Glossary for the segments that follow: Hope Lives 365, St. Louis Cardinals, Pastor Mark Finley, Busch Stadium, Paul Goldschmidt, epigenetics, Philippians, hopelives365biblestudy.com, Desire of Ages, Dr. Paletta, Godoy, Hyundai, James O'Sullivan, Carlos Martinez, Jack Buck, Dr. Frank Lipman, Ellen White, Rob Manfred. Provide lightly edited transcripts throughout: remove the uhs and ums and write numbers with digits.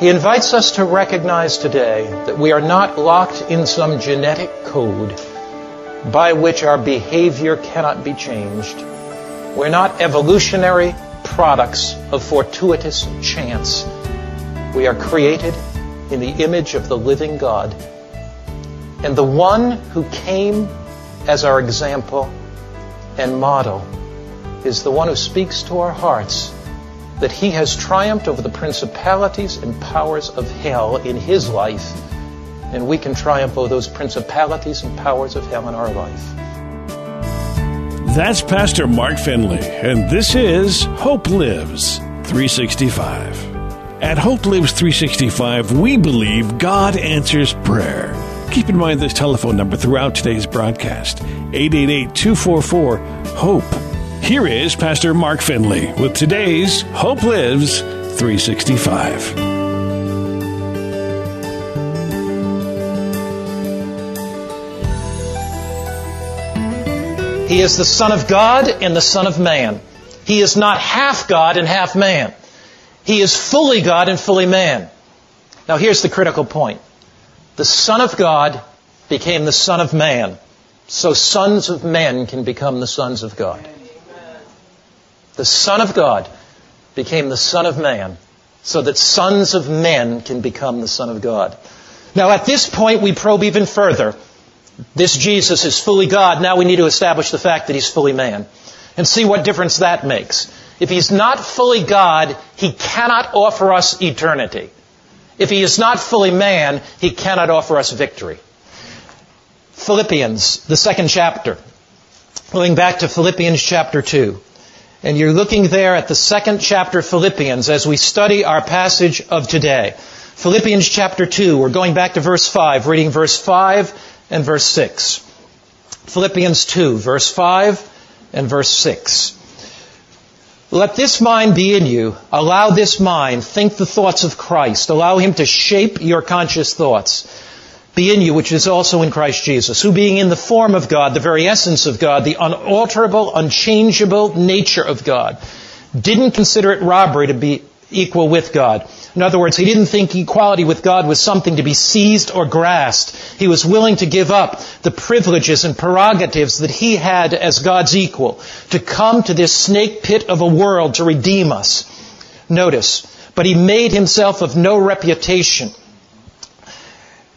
He invites us to recognize today that we are not locked in some genetic code by which our behavior cannot be changed. We're not evolutionary products of fortuitous chance. We are created in the image of the living God. And the one who came as our example and model is the one who speaks to our hearts that he has triumphed over the principalities and powers of hell in his life, and we can triumph over those principalities and powers of hell in our life. That's Pastor Mark Finley, and this is Hope Lives 365. At Hope Lives 365, we believe God answers prayer. Keep in mind this telephone number throughout today's broadcast, 888-244-HOPE. Here is Pastor Mark Finley with today's Hope Lives 365. He is the Son of God and the Son of Man. He is not half God and half man. He is fully God and fully man. Now here's the critical point. The Son of God became the Son of Man, so sons of men can become the sons of God. The Son of God became the Son of Man so that sons of men can become the Son of God. Now at this point we probe even further. This Jesus is fully God. Now we need to establish the fact that he's fully man and see what difference that makes. If he's not fully God, he cannot offer us eternity. If he is not fully man, he cannot offer us victory. Philippians, the second chapter. Going back to Philippians chapter 2. And you're looking there at the second chapter of Philippians as we study our passage of today. Philippians chapter 2, we're going back to verse 5, reading verse 5 and verse 6. Philippians 2, verse 5 and verse 6. Let this mind be in you. Allow this mind. Think the thoughts of Christ. Allow him to shape your conscious thoughts. Be in you, which is also in Christ Jesus, who being in the form of God, the very essence of God, the unalterable, unchangeable nature of God, didn't consider it robbery to be equal with God. In other words, he didn't think equality with God was something to be seized or grasped. He was willing to give up the privileges and prerogatives that he had as God's equal to come to this snake pit of a world to redeem us. Notice, but he made himself of no reputation,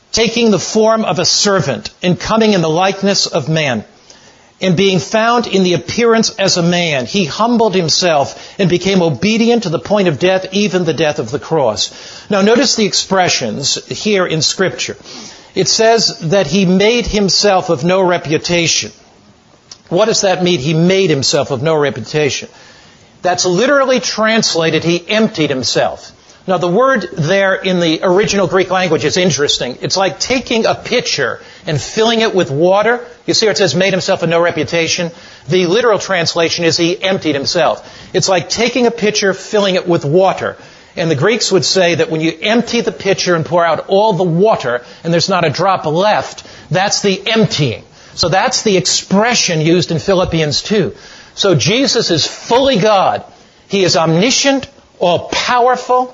taking the form of a servant and coming in the likeness of man and being found in the appearance as a man, he humbled himself and became obedient to the point of death, even the death of the cross. Now notice the expressions here in Scripture. It says that he made himself of no reputation. What does that mean? He made himself of no reputation. That's literally translated, he emptied himself. Now, the word there in the original Greek language is interesting. It's like taking a pitcher and filling it with water. You see where it says, made himself of no reputation? The literal translation is he emptied himself. It's like taking a pitcher, filling it with water. And the Greeks would say that when you empty the pitcher and pour out all the water and there's not a drop left, that's the emptying. So that's the expression used in Philippians 2. So Jesus is fully God. He is omniscient, all-powerful.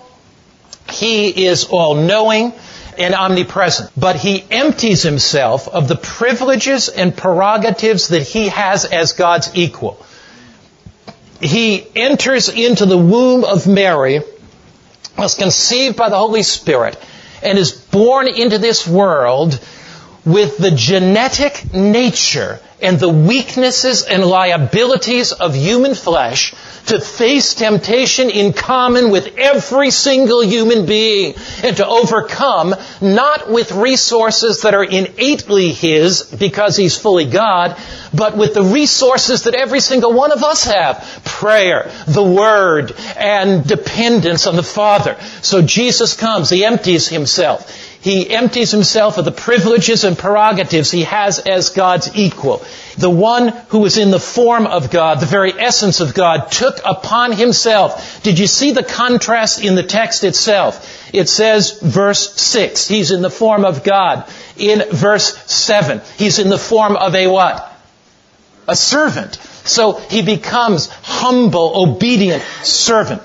He is all-knowing and omnipresent. But he empties himself of the privileges and prerogatives that he has as God's equal. He enters into the womb of Mary, was conceived by the Holy Spirit, and is born into this world with the genetic nature and the weaknesses and liabilities of human flesh to face temptation in common with every single human being and to overcome not with resources that are innately His because He's fully God, but with the resources that every single one of us have. Prayer, the Word, and dependence on the Father. So Jesus comes. He empties Himself. He empties Himself of the privileges and prerogatives He has as God's equal. The one who was in the form of God, the very essence of God, took upon Himself. Did you see the contrast in the text itself? It says, verse 6, He's in the form of God. In verse 7, He's in the form of a what? A servant. So He becomes humble, obedient servant.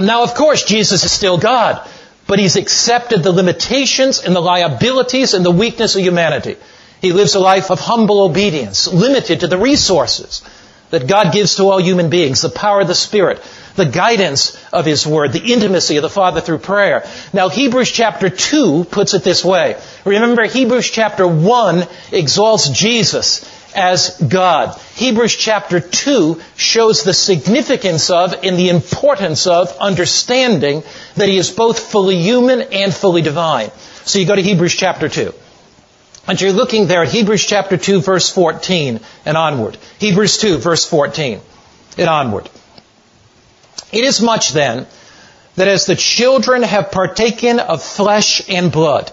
Now, of course, Jesus is still God. But He's accepted the limitations and the liabilities and the weakness of humanity. He lives a life of humble obedience, limited to the resources that God gives to all human beings, the power of the Spirit, the guidance of His Word, the intimacy of the Father through prayer. Now, Hebrews chapter 2 puts it this way. Remember, Hebrews chapter 1 exalts Jesus as God. Hebrews chapter 2 shows the significance of and the importance of understanding that He is both fully human and fully divine. So you go to Hebrews chapter 2. And you're looking there at Hebrews chapter 2 verse 14 and onward. Hebrews 2 verse 14 and onward. Inasmuch then that as the children have partaken of flesh and blood,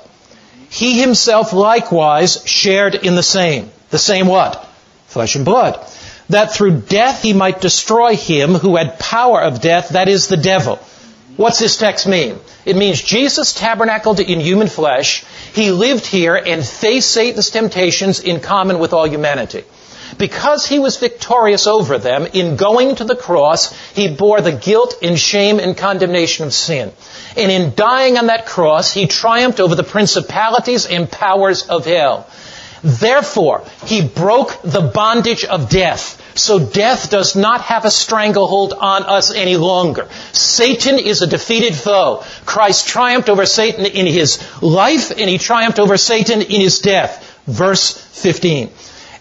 He Himself likewise shared in the same. The same what? Flesh and blood. That through death He might destroy him who had power of death, that is the devil. What's this text mean? It means Jesus tabernacled in human flesh. He lived here and faced Satan's temptations in common with all humanity. Because He was victorious over them, in going to the cross, He bore the guilt and shame and condemnation of sin. And in dying on that cross, He triumphed over the principalities and powers of hell. Therefore, He broke the bondage of death. So death does not have a stranglehold on us any longer. Satan is a defeated foe. Christ triumphed over Satan in His life, and He triumphed over Satan in His death. Verse 15.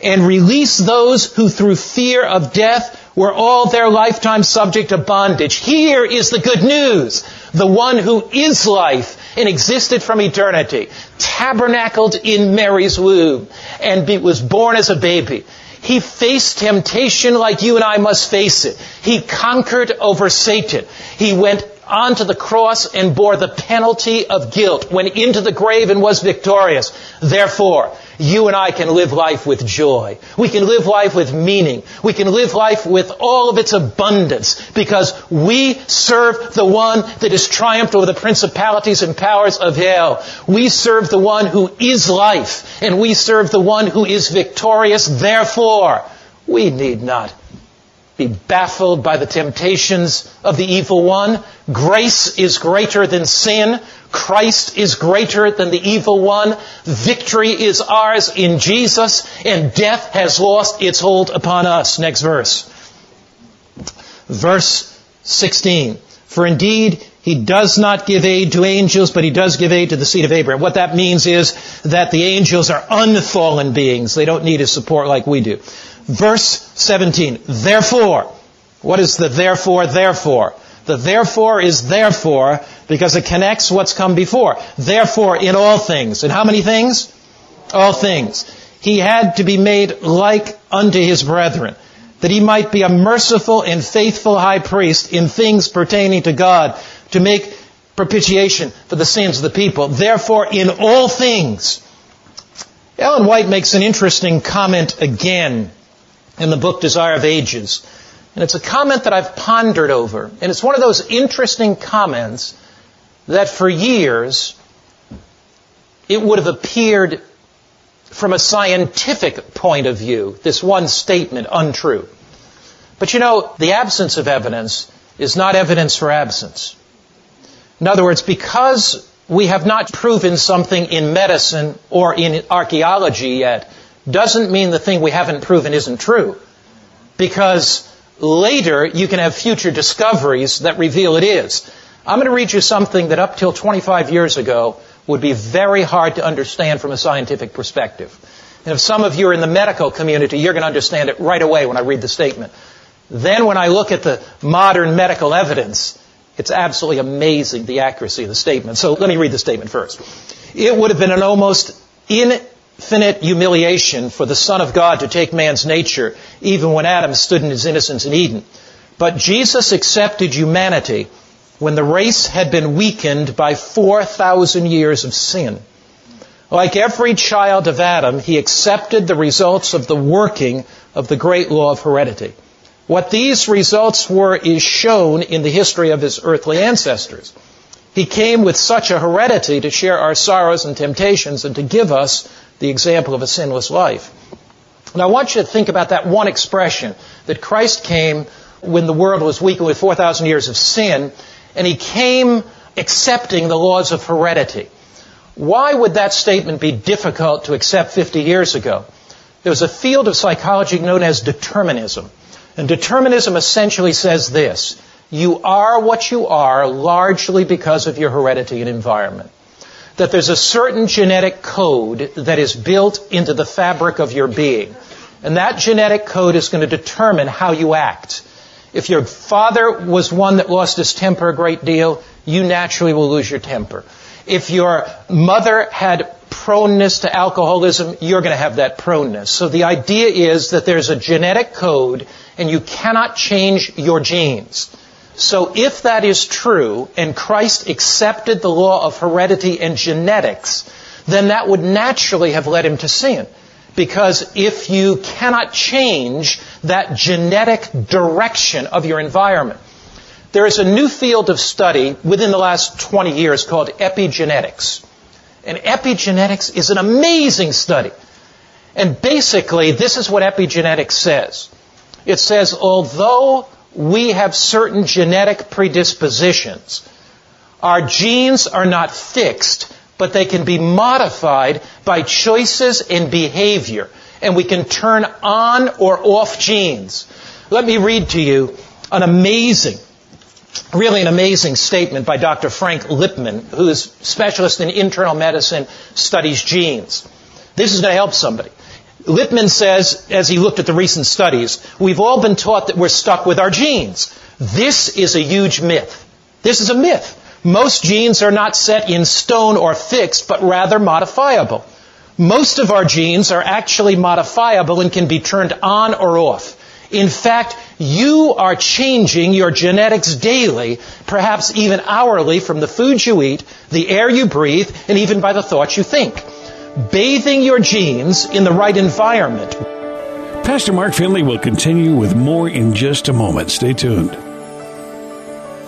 And release those who through fear of death were all their lifetime subject to bondage. Here is the good news. The one who is life and existed from eternity, tabernacled in Mary's womb, and was born as a baby. He faced temptation like you and I must face it. He conquered over Satan. He went onto the cross and bore the penalty of guilt, went into the grave and was victorious. Therefore, you and I can live life with joy. We can live life with meaning. We can live life with all of its abundance because we serve the one that has triumphed over the principalities and powers of hell. We serve the one who is life, and we serve the one who is victorious. Therefore, we need not be baffled by the temptations of the evil one. Grace is greater than sin. Christ is greater than the evil one. Victory is ours in Jesus, and death has lost its hold upon us. Next verse. Verse 16. For indeed, He does not give aid to angels, but He does give aid to the seed of Abraham. What that means is that the angels are unfallen beings. They don't need His support like we do. Verse 17. Therefore. What is the therefore, therefore? The therefore is therefore because it connects what's come before. Therefore, in all things. In how many things? All things. He had to be made like unto His brethren, that He might be a merciful and faithful high priest in things pertaining to God, to make propitiation for the sins of the people. Therefore, in all things. Ellen White makes an interesting comment again in the book Desire of Ages. And it's a comment that I've pondered over. And it's one of those interesting comments that for years it would have appeared from a scientific point of view, this one statement, untrue. But you know, the absence of evidence is not evidence for absence. In other words, because we have not proven something in medicine or in archaeology yet, doesn't mean the thing we haven't proven isn't true. Because later, you can have future discoveries that reveal it is. I'm going to read you something that up till 25 years ago would be very hard to understand from a scientific perspective. And if some of you are in the medical community, you're going to understand it right away when I read the statement. Then when I look at the modern medical evidence, it's absolutely amazing, the accuracy of the statement. So let me read the statement first. It would have been an almost infinite humiliation for the Son of God to take man's nature, even when Adam stood in his innocence in Eden. But Jesus accepted humanity when the race had been weakened by 4,000 years of sin. Like every child of Adam, he accepted the results of the working of the great law of heredity. What these results were is shown in the history of his earthly ancestors. He came with such a heredity to share our sorrows and temptations and to give us the example of a sinless life. Now I want you to think about that one expression, that Christ came when the world was weakened with 4,000 years of sin, and he came accepting the laws of heredity. Why would that statement be difficult to accept 50 years ago? There was a field of psychology known as determinism. And determinism essentially says this: you are what you are largely because of your heredity and environment. That there's a certain genetic code that is built into the fabric of your being. And that genetic code is going to determine how you act. If your father was one that lost his temper a great deal, you naturally will lose your temper. If your mother had proneness to alcoholism, you're going to have that proneness. So the idea is that there's a genetic code and you cannot change your genes. So if that is true, and Christ accepted the law of heredity and genetics, then that would naturally have led him to sin. Because if you cannot change that genetic direction of your environment. There is a new field of study within the last 20 years called epigenetics. And epigenetics is an amazing study. And basically, this is what epigenetics says. It says, although we have certain genetic predispositions, our genes are not fixed, but they can be modified by choices and behavior. And we can turn on or off genes. Let me read to you an amazing, really an amazing statement by Dr. Frank Lipman, who is a specialist in internal medicine, studies genes. This is going to help somebody. Lipman says, as he looked at the recent studies, we've all been taught that we're stuck with our genes. This is a huge myth. This is a myth. Most genes are not set in stone or fixed, but rather modifiable. Most of our genes are actually modifiable and can be turned on or off. In fact, you are changing your genetics daily, perhaps even hourly, from the food you eat, the air you breathe, and even by the thoughts you think. Bathing your genes in the right environment. Pastor Mark Finley will continue with more in just a moment. Stay tuned.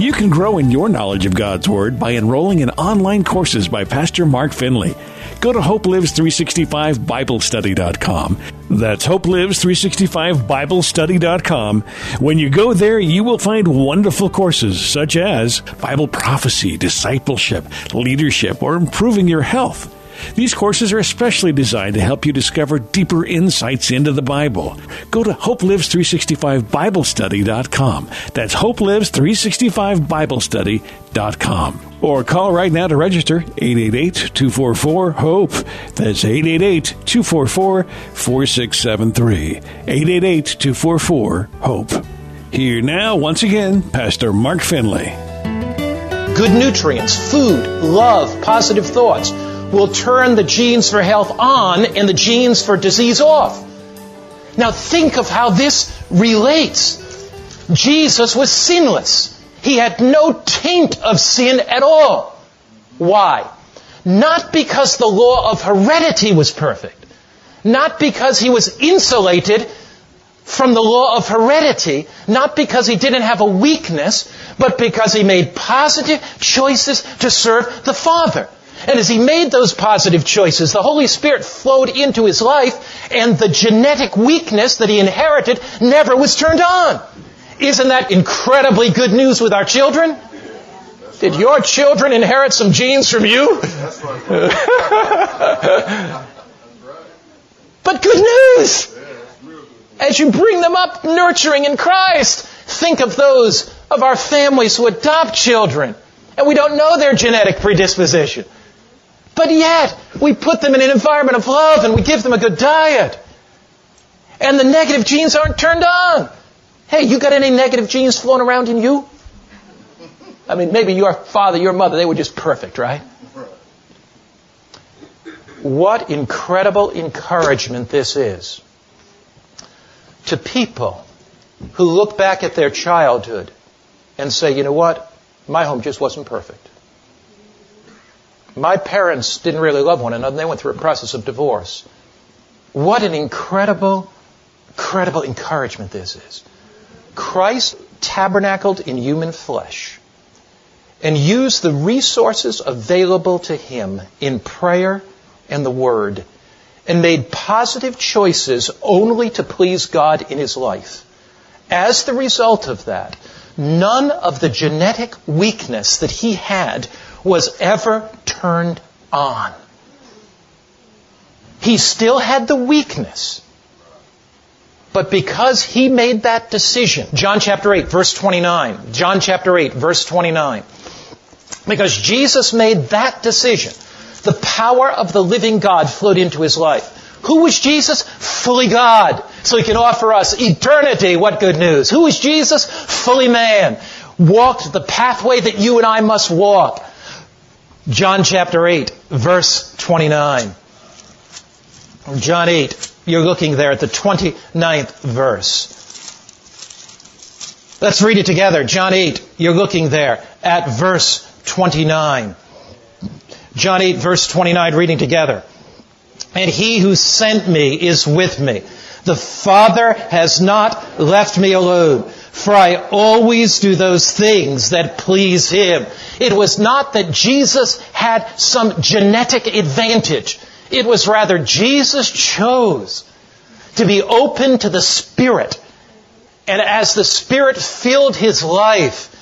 You can grow in your knowledge of God's Word by enrolling in online courses by Pastor Mark Finley. Go to hopelives365biblestudy.com. That's hopelives365biblestudy.com. When you go there, you will find wonderful courses such as Bible prophecy, discipleship, leadership, or improving your health. These courses are especially designed to help you discover deeper insights into the Bible. Go to hopelives365biblestudy.com. That's hopelives365biblestudy.com. Or call right now to register 888-244-HOPE. That's 888-244-4673. 888-244-HOPE. Here now, once again, Pastor Mark Finley. Good nutrients, food, love, positive thoughts will turn the genes for health on and the genes for disease off. Now think of how this relates. Jesus was sinless. He had no taint of sin at all. Why? Not because the law of heredity was perfect. Not because he was insulated from the law of heredity, not because he didn't have a weakness, but because he made positive choices to serve the Father. And as he made those positive choices, the Holy Spirit flowed into his life, and the genetic weakness that he inherited never was turned on. Isn't that incredibly good news with our children? Did your children inherit some genes from you? That's right. But good news! As you bring them up nurturing in Christ, think of those of our families who adopt children, and we don't know their genetic predisposition. But yet, we put them in an environment of love and we give them a good diet. And the negative genes aren't turned on. Hey, you got any negative genes floating around in you? I mean, maybe your father, your mother, they were just perfect, right? What incredible encouragement this is to people who look back at their childhood and say, you know what? My home just wasn't perfect. My parents didn't really love one another. They went through a process of divorce. What an incredible encouragement this is. Christ tabernacled in human flesh and used the resources available to him in prayer and the Word and made positive choices only to please God in his life. As the result of that, none of the genetic weakness that he had was ever turned on. He still had the weakness. But because he made that decision, John chapter 8, verse 29. John chapter 8, verse 29. Because Jesus made that decision, the power of the living God flowed into his life. Who was Jesus? Fully God. So he can offer us eternity. What good news. Who was Jesus? Fully man. Walked the pathway that you and I must walk. John chapter 8, verse 29. John 8, you're looking there at the 29th verse. Let's read it together. John 8, you're looking there at verse 29. John 8, verse 29, reading together. And he who sent me is with me. The Father has not left me alone, for I always do those things that please him. It was not that Jesus had some genetic advantage. It was rather Jesus chose to be open to the Spirit. And as the Spirit filled his life,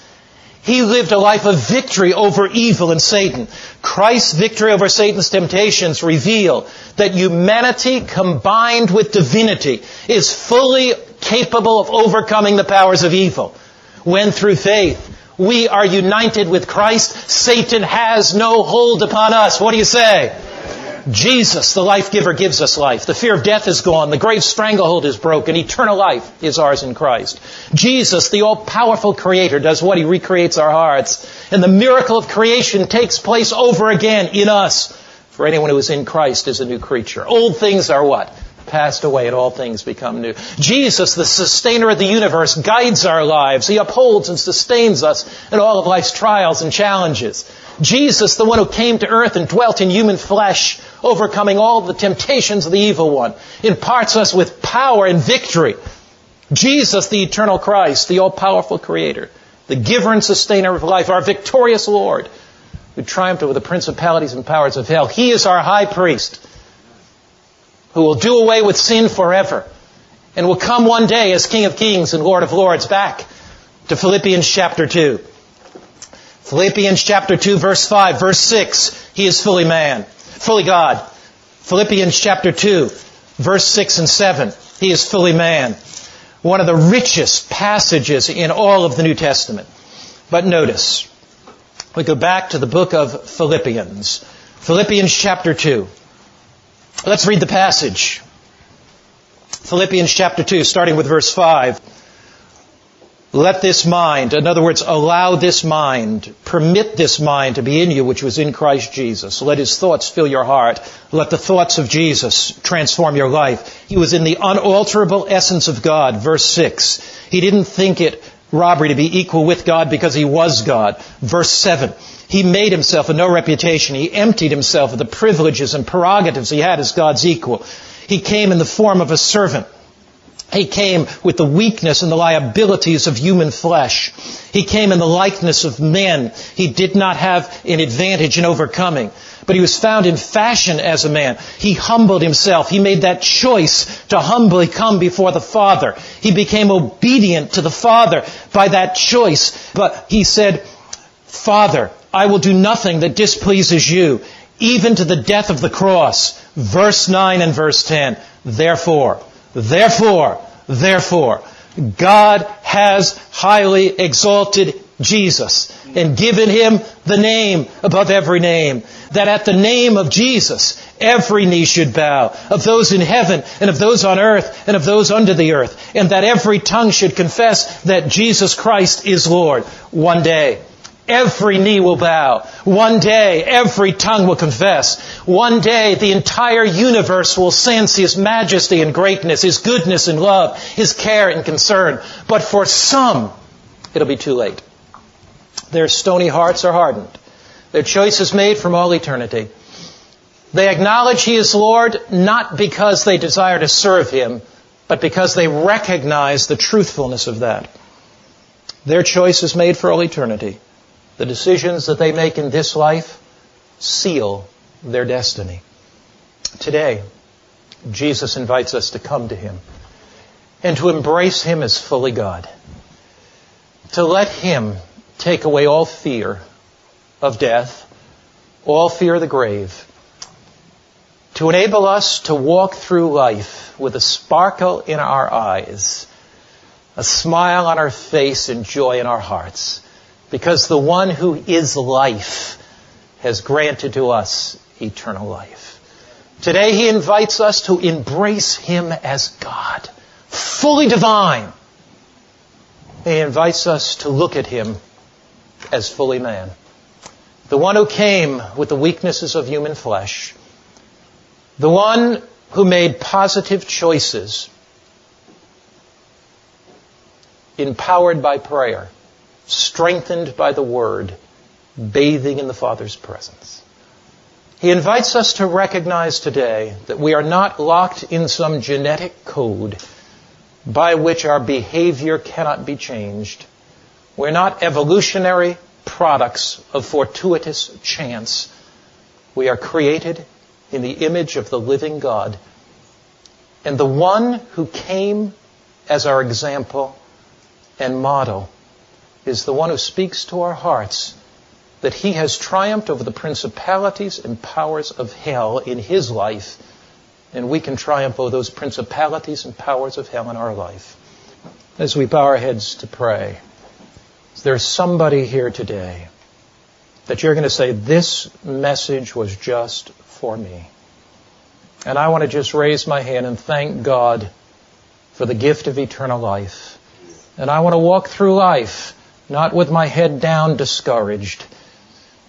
he lived a life of victory over evil and Satan. Christ's victory over Satan's temptations reveal that humanity combined with divinity is fully capable of overcoming the powers of evil. When through faith we are united with Christ, Satan has no hold upon us. What do you say? Jesus, the life giver, gives us life. The fear of death is gone. The grave stranglehold is broken. Eternal life is ours in Christ. Jesus, the all-powerful creator, does what? He recreates our hearts. And the miracle of creation takes place over again in us. For anyone who is in Christ is a new creature. Old things are what? Passed away, and all things become new. Jesus, the sustainer of the universe, guides our lives. He upholds and sustains us in all of life's trials and challenges. Jesus, the one who came to earth and dwelt in human flesh, overcoming all the temptations of the evil one, imparts us with power and victory. Jesus, the eternal Christ, the all-powerful creator, the giver and sustainer of life, our victorious Lord, who triumphed over the principalities and powers of hell. He is our high priest, who will do away with sin forever and will come one day as King of Kings and Lord of Lords. Back to Philippians chapter 2. Philippians chapter 2, verse 5, verse 6. He is fully man, fully God. Philippians chapter 2, verse 6 and 7. He is fully man. One of the richest passages in all of the New Testament. But notice, we go back to the book of Philippians. Philippians chapter 2. Let's read the passage. Philippians chapter 2, starting with verse 5. Let this mind, in other words, allow this mind, permit this mind to be in you, which was in Christ Jesus. Let his thoughts fill your heart. Let the thoughts of Jesus transform your life. He was in the unalterable essence of God, verse 6. He didn't think it robbery to be equal with God because he was God, verse 7. He made himself of no reputation. He emptied himself of the privileges and prerogatives he had as God's equal. He came in the form of a servant. He came with the weakness and the liabilities of human flesh. He came in the likeness of men. He did not have an advantage in overcoming. But he was found in fashion as a man. He humbled himself. He made that choice to humbly come before the Father. He became obedient to the Father by that choice. But he said, Father, I will do nothing that displeases you, even to the death of the cross. Verse 9 and verse 10. Therefore, God has highly exalted Jesus and given him the name above every name, that at the name of Jesus, every knee should bow, of those in heaven and of those on earth and of those under the earth, and that every tongue should confess that Jesus Christ is Lord. One day, every knee will bow. One day, every tongue will confess. One day, the entire universe will sense His majesty and greatness, His goodness and love, His care and concern. But for some, it'll be too late. Their stony hearts are hardened. Their choice is made from all eternity. They acknowledge He is Lord, not because they desire to serve Him, but because they recognize the truthfulness of that. Their choice is made for all eternity. The decisions that they make in this life seal their destiny. Today, Jesus invites us to come to Him and to embrace Him as fully God. To let Him take away all fear of death, all fear of the grave. To enable us to walk through life with a sparkle in our eyes, a smile on our face, and joy in our hearts. Because the one who is life has granted to us eternal life. Today He invites us to embrace Him as God, fully divine. He invites us to look at Him as fully man. The one who came with the weaknesses of human flesh. The one who made positive choices, empowered by prayer, strengthened by the Word, bathing in the Father's presence. He invites us to recognize today that we are not locked in some genetic code by which our behavior cannot be changed. We're not evolutionary products of fortuitous chance. We are created in the image of the living God. And the one who came as our example and model is the one who speaks to our hearts that He has triumphed over the principalities and powers of hell in His life, and we can triumph over those principalities and powers of hell in our life. As we bow our heads to pray, is there somebody here today that you're going to say, this message was just for me? And I want to just raise my hand and thank God for the gift of eternal life. And I want to walk through life not with my head down, discouraged.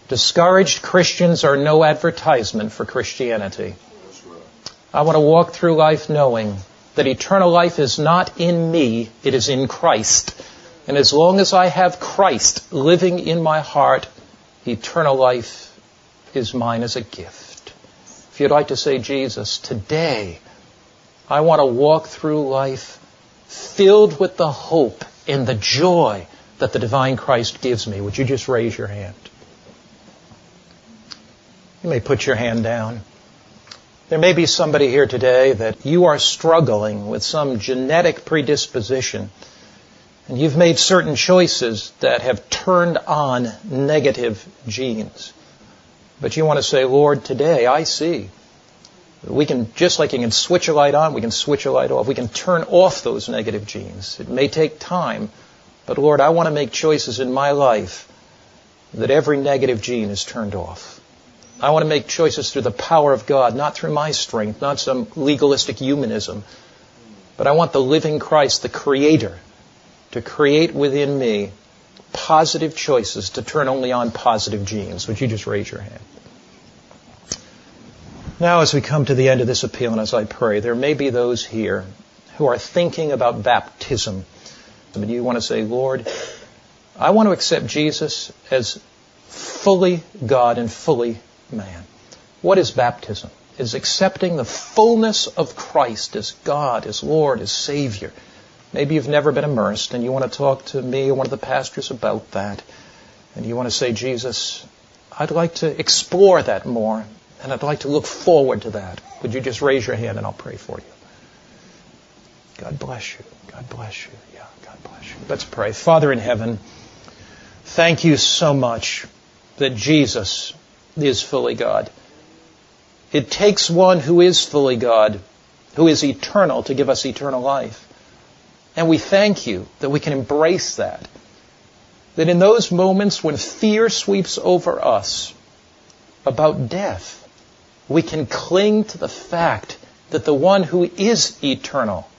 Discouraged Christians are no advertisement for Christianity. I want to walk through life knowing that eternal life is not in me, it is in Christ. And as long as I have Christ living in my heart, eternal life is mine as a gift. If you'd like to say, Jesus, today I want to walk through life filled with the hope and the joy that the divine Christ gives me. Would you just raise your hand? You may put your hand down. There may be somebody here today that you are struggling with some genetic predisposition, and you've made certain choices that have turned on negative genes. But you want to say, Lord, today I see. We can, just like you can switch a light on, we can switch a light off. We can turn off those negative genes. It may take time. But Lord, I want to make choices in my life that every negative gene is turned off. I want to make choices through the power of God, not through my strength, not some legalistic humanism. But I want the living Christ, the Creator, to create within me positive choices to turn only on positive genes. Would you just raise your hand? Now, as we come to the end of this appeal, and as I pray, there may be those here who are thinking about baptism. And you want to say, Lord, I want to accept Jesus as fully God and fully man. What is baptism? It's accepting the fullness of Christ as God, as Lord, as Savior. Maybe you've never been immersed, and you want to talk to me or one of the pastors about that. And you want to say, Jesus, I'd like to explore that more, and I'd like to look forward to that. Would you just raise your hand, and I'll pray for you. God bless you. God bless you. Yeah, God bless you. Let's pray. Father in heaven, thank you so much that Jesus is fully God. It takes one who is fully God, who is eternal, to give us eternal life. And we thank you that we can embrace that. That in those moments when fear sweeps over us, about death. We can cling to the fact that the one who is eternal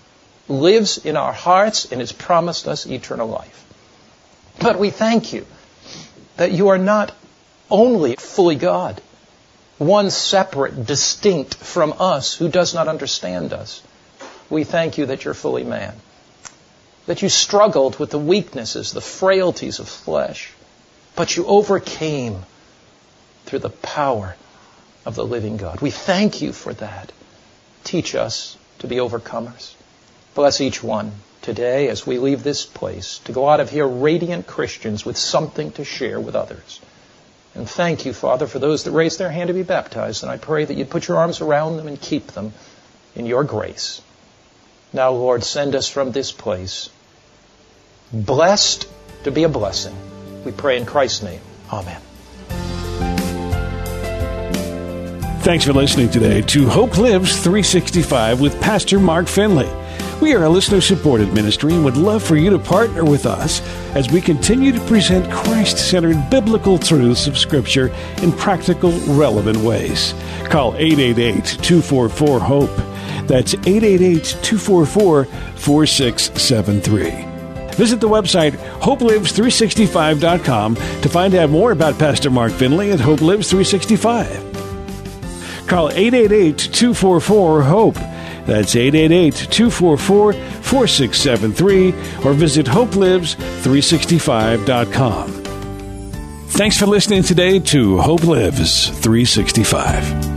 lives in our hearts and has promised us eternal life. But we thank you that you are not only fully God, one separate, distinct from us who does not understand us. We thank you that you're fully man, that you struggled with the weaknesses, the frailties of flesh, but you overcame through the power of the living God. We thank you for that. Teach us to be overcomers. Bless each one today as we leave this place to go out of here radiant Christians with something to share with others. And thank you, Father, for those that raised their hand to be baptized. And I pray that you'd put your arms around them and keep them in your grace. Now, Lord, send us from this place blessed to be a blessing. We pray in Christ's name. Amen. Thanks for listening today to Hope Lives 365 with Pastor Mark Finley. We are a listener-supported ministry and would love for you to partner with us as we continue to present Christ-centered biblical truths of Scripture in practical, relevant ways. Call 888-244-HOPE. That's 888-244-4673. Visit the website hopelives365.com to find out more about Pastor Mark Finley at Hope Lives 365. Call 888-244-HOPE. That's 888-244-4673 or visit hopelives365.com. Thanks for listening today to Hope Lives 365.